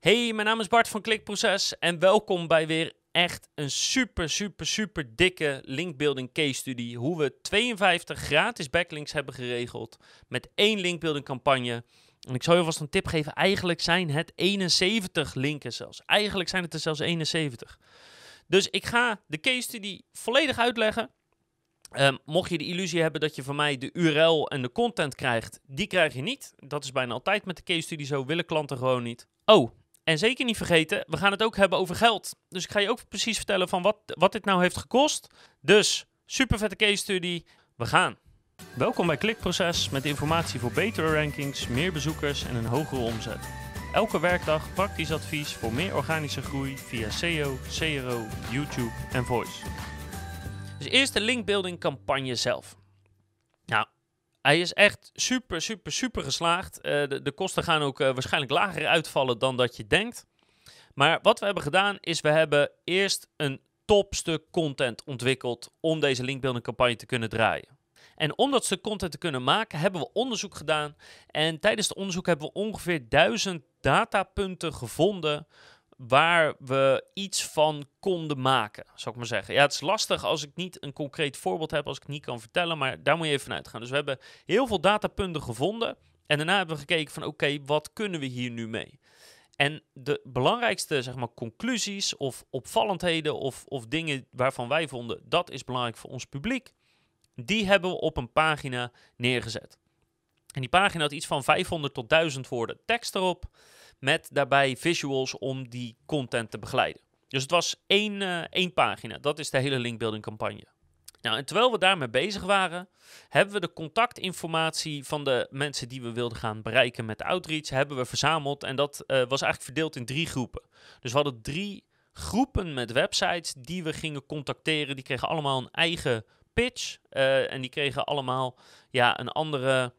Hey, mijn naam is Bart van Klikproces en welkom bij weer echt een super dikke linkbuilding case study. Hoe we 52 gratis backlinks hebben geregeld met 1 linkbuilding campagne. En ik zal je vast een tip geven, eigenlijk zijn het 71 linken zelfs. Eigenlijk zijn het er zelfs 71. Dus ik ga de case study volledig uitleggen. Mocht je de illusie hebben dat je van mij de URL en de content krijgt, die krijg je niet. Dat is bijna altijd met de case study zo, willen klanten gewoon niet. Oh, en zeker niet vergeten, we gaan het ook hebben over geld. Dus ik ga je ook precies vertellen van wat dit nou heeft gekost. Dus, super vette case study, we gaan. Welkom bij Klikproces met informatie voor betere rankings, meer bezoekers en een hogere omzet. Elke werkdag praktisch advies voor meer organische groei via SEO, CRO, YouTube en Voice. Dus eerst de linkbuilding campagne zelf. Nou, hij is echt super geslaagd. De kosten gaan ook waarschijnlijk lager uitvallen dan dat je denkt. Maar wat we hebben gedaan is, we hebben eerst een topstuk content ontwikkeld om deze linkbuilding campagne te kunnen draaien. En om dat stuk content te kunnen maken, hebben we onderzoek gedaan. En tijdens het onderzoek hebben we ongeveer 1000 datapunten gevonden waar we iets van konden maken, zou ik maar zeggen. Ja, het is lastig als ik niet een concreet voorbeeld heb, als ik het niet kan vertellen, maar daar moet je even vanuit gaan. Dus we hebben heel veel datapunten gevonden en daarna hebben we gekeken van oké, wat kunnen we hier nu mee? En de belangrijkste, zeg maar, conclusies of opvallendheden of dingen waarvan wij vonden, dat is belangrijk voor ons publiek, die hebben we op een pagina neergezet. En die pagina had iets van 500 tot 1000 woorden tekst erop, met daarbij visuals om die content te begeleiden. Dus het was één pagina. Dat is de hele linkbuilding campagne. Nou, en terwijl we daarmee bezig waren, hebben we de contactinformatie van de mensen die we wilden gaan bereiken met Outreach, hebben we verzameld. En dat was eigenlijk verdeeld in 3 groepen. Dus we hadden 3 groepen met websites die we gingen contacteren. Die kregen allemaal een eigen pitch. En die kregen allemaal een andere...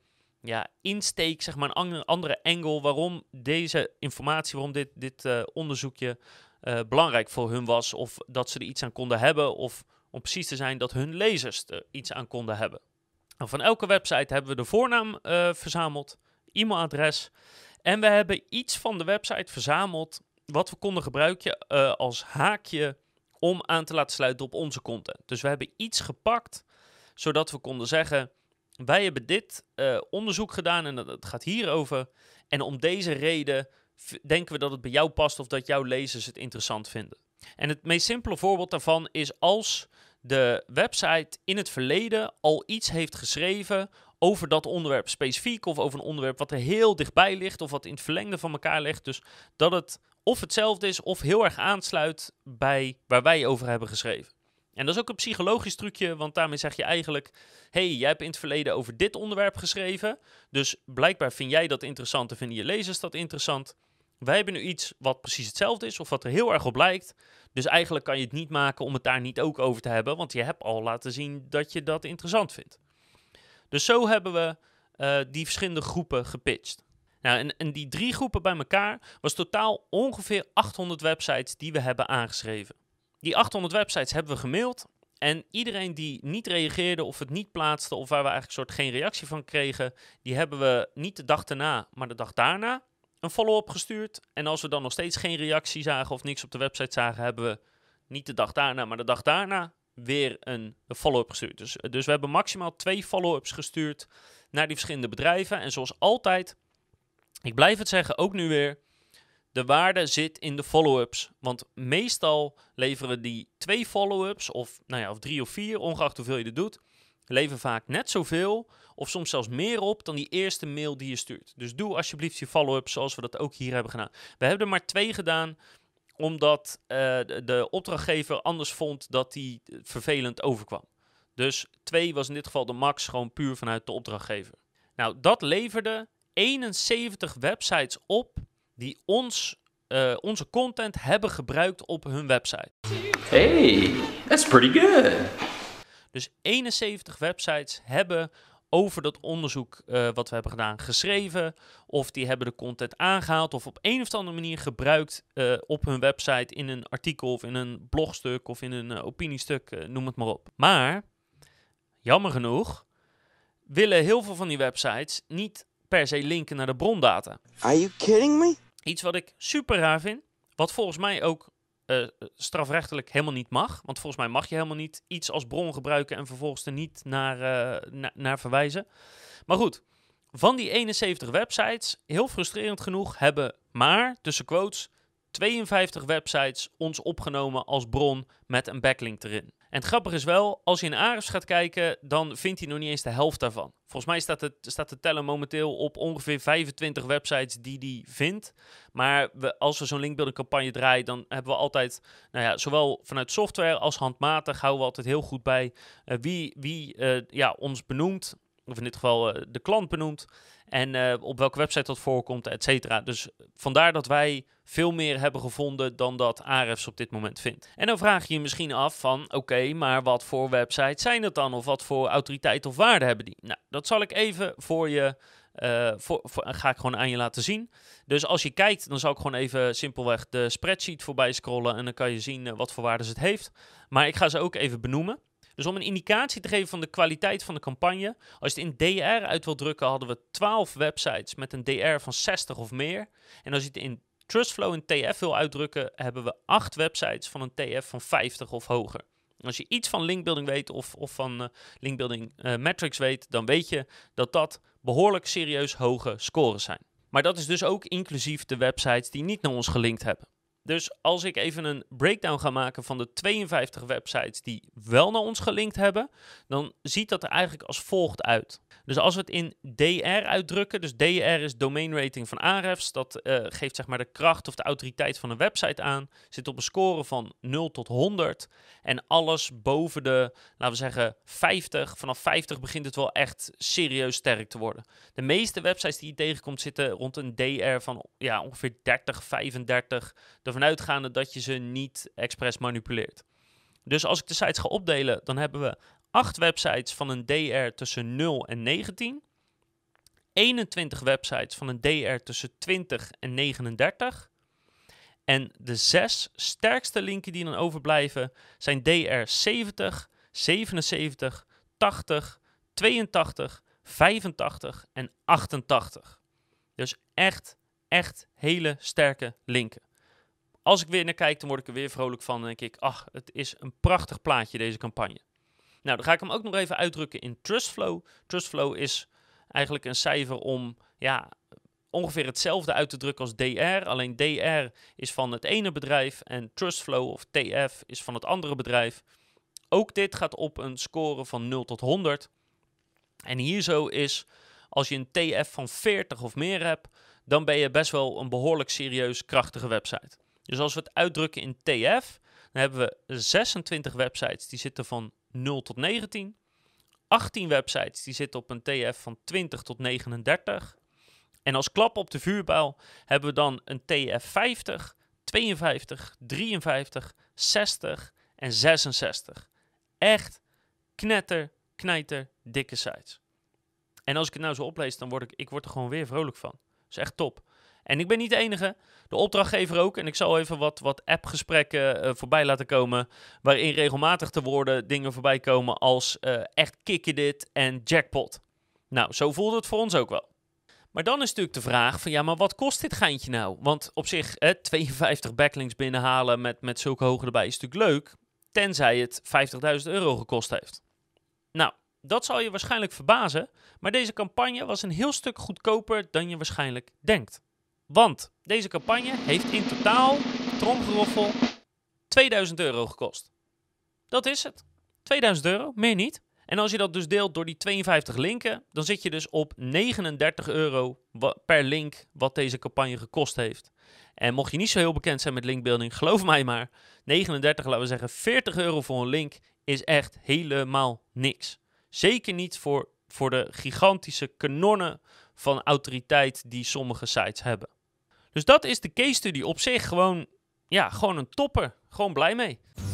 insteek, zeg maar, een andere angle waarom deze informatie, waarom dit onderzoekje belangrijk voor hun was, of dat ze er iets aan konden hebben, of om precies te zijn dat hun lezers er iets aan konden hebben. En van elke website hebben we de voornaam verzameld, e-mailadres, en we hebben iets van de website verzameld wat we konden gebruiken als haakje om aan te laten sluiten op onze content. Dus we hebben iets gepakt, zodat we konden zeggen: wij hebben dit onderzoek gedaan en dat gaat hierover. En om deze reden denken we dat het bij jou past of dat jouw lezers het interessant vinden. En het meest simpele voorbeeld daarvan is als de website in het verleden al iets heeft geschreven over dat onderwerp specifiek, of over een onderwerp wat er heel dichtbij ligt of wat in het verlengde van elkaar ligt. Dus dat het of hetzelfde is of heel erg aansluit bij waar wij over hebben geschreven. En dat is ook een psychologisch trucje, want daarmee zeg je eigenlijk: hey, jij hebt in het verleden over dit onderwerp geschreven, dus blijkbaar vind jij dat interessant en vinden je lezers dat interessant. Wij hebben nu iets wat precies hetzelfde is, of wat er heel erg op lijkt, dus eigenlijk kan je het niet maken om het daar niet ook over te hebben, want je hebt al laten zien dat je dat interessant vindt. Dus zo hebben we die verschillende groepen gepitcht. Nou, en die 3 groepen bij elkaar was totaal ongeveer 800 websites die we hebben aangeschreven. Die 800 websites hebben we gemaild en iedereen die niet reageerde of het niet plaatste of waar we eigenlijk soort geen reactie van kregen, die hebben we niet de dag daarna, maar de dag daarna een follow-up gestuurd. En als we dan nog steeds geen reactie zagen of niks op de website zagen, hebben we niet de dag daarna, maar de dag daarna weer een follow-up gestuurd. Dus we hebben maximaal 2 follow-ups gestuurd naar die verschillende bedrijven. En zoals altijd, ik blijf het zeggen, ook nu weer, de waarde zit in de follow-ups, want meestal leveren we die 2 follow-ups of 3 of 4, ongeacht hoeveel je er doet, leveren vaak net zoveel of soms zelfs meer op dan die eerste mail die je stuurt. Dus doe alsjeblieft je follow-ups zoals we dat ook hier hebben gedaan. We hebben er maar 2 gedaan, omdat de opdrachtgever anders vond dat die vervelend overkwam. Dus 2 was in dit geval de max, gewoon puur vanuit de opdrachtgever. Nou, dat leverde 71 websites op die onze content hebben gebruikt op hun website. Hey, that's pretty good. Dus 71 websites hebben over dat onderzoek wat we hebben gedaan geschreven, of die hebben de content aangehaald of op een of andere manier gebruikt op hun website in een artikel of in een blogstuk of in een opiniestuk, noem het maar op. Maar, jammer genoeg, willen heel veel van die websites niet per se linken naar de brondata. Are you kidding me? Iets wat ik super raar vind, wat volgens mij ook strafrechtelijk helemaal niet mag. Want volgens mij mag je helemaal niet iets als bron gebruiken en vervolgens er niet naar, naar verwijzen. Maar goed, van die 71 websites, heel frustrerend genoeg, hebben maar, tussen quotes, 52 websites ons opgenomen als bron met een backlink erin. En het grappige is wel, als je in Ahrefs gaat kijken, dan vindt hij nog niet eens de helft daarvan. Volgens mij staat de teller momenteel op ongeveer 25 websites die hij vindt. Maar als we zo'n linkbuildingcampagne draaien, dan hebben we altijd, nou ja, zowel vanuit software als handmatig houden we altijd heel goed bij wie ons benoemt. Of in dit geval de klant benoemt. En op welke website dat voorkomt, et cetera. Dus vandaar dat wij veel meer hebben gevonden dan dat Ahrefs op dit moment vindt. En dan vraag je je misschien af van, oké, maar wat voor websites zijn dat dan? Of wat voor autoriteit of waarde hebben die? Nou, dat zal ik even voor je, ga ik gewoon aan je laten zien. Dus als je kijkt, dan zal ik gewoon even simpelweg de spreadsheet voorbij scrollen. En dan kan je zien wat voor waardes het heeft. Maar ik ga ze ook even benoemen. Dus om een indicatie te geven van de kwaliteit van de campagne. Als je het in DR uit wil drukken, hadden we 12 websites met een DR van 60 of meer. En als je het in Trustflow en TF wil uitdrukken, hebben we 8 websites van een TF van 50 of hoger. En als je iets van linkbuilding weet of van linkbuilding metrics weet, dan weet je dat dat behoorlijk serieus hoge scores zijn. Maar dat is dus ook inclusief de websites die niet naar ons gelinkt hebben. Dus als ik even een breakdown ga maken van de 52 websites die wel naar ons gelinkt hebben, dan ziet dat er eigenlijk als volgt uit. Dus als we het in DR uitdrukken, dus DR is domain rating van Ahrefs, dat geeft zeg maar de kracht of de autoriteit van een website aan, zit op een score van 0 tot 100 en alles boven de, laten we zeggen, 50, vanaf 50 begint het wel echt serieus sterk te worden. De meeste websites die je tegenkomt zitten rond een DR van ja, ongeveer 30, 35, ervan uitgaande dat je ze niet expres manipuleert. Dus als ik de sites ga opdelen, dan hebben we 8 websites van een DR tussen 0 en 19. 21 websites van een DR tussen 20 en 39. En de 6 sterkste linken die dan overblijven zijn DR 70, 77, 80, 82, 85 en 88. Dus echt hele sterke linken. Als ik weer naar kijk, dan word ik er weer vrolijk van en denk ik, ach, het is een prachtig plaatje deze campagne. Nou, dan ga ik hem ook nog even uitdrukken in Trustflow. Trustflow is eigenlijk een cijfer om, ja, ongeveer hetzelfde uit te drukken als DR. Alleen DR is van het ene bedrijf en Trustflow of TF is van het andere bedrijf. Ook dit gaat op een score van 0 tot 100. En hierzo is, als je een TF van 40 of meer hebt, dan ben je best wel een behoorlijk serieus krachtige website. Dus als we het uitdrukken in TF, dan hebben we 26 websites die zitten van 0 tot 19. 18 websites die zitten op een TF van 20 tot 39. En als klap op de vuurpijl hebben we dan een TF 50, 52, 53, 60 en 66. Echt knijter, dikke sites. En als ik het nou zo oplees, dan word ik er gewoon weer vrolijk van. Dat is echt top. En ik ben niet de enige, de opdrachtgever ook. En ik zal even wat appgesprekken voorbij laten komen, waarin regelmatig te woorden dingen voorbij komen als echt kicken dit en jackpot. Nou, zo voelde het voor ons ook wel. Maar dan is natuurlijk de vraag van, ja, maar wat kost dit geintje nou? Want op zich, 52 backlinks binnenhalen met zulke hoge erbij is natuurlijk leuk, tenzij het €50.000 gekost heeft. Nou, dat zal je waarschijnlijk verbazen, maar deze campagne was een heel stuk goedkoper dan je waarschijnlijk denkt. Want deze campagne heeft in totaal, tromgeroffel, €2000 gekost. Dat is het. €2000, meer niet. En als je dat dus deelt door die 52 linken, dan zit je dus op €39 per link wat deze campagne gekost heeft. En mocht je niet zo heel bekend zijn met linkbuilding, geloof mij maar, 39, laten we zeggen €40 voor een link is echt helemaal niks. Zeker niet voor de gigantische kanonnen van autoriteit die sommige sites hebben. Dus dat is de case study op zich. Gewoon, ja, gewoon een topper. Gewoon blij mee.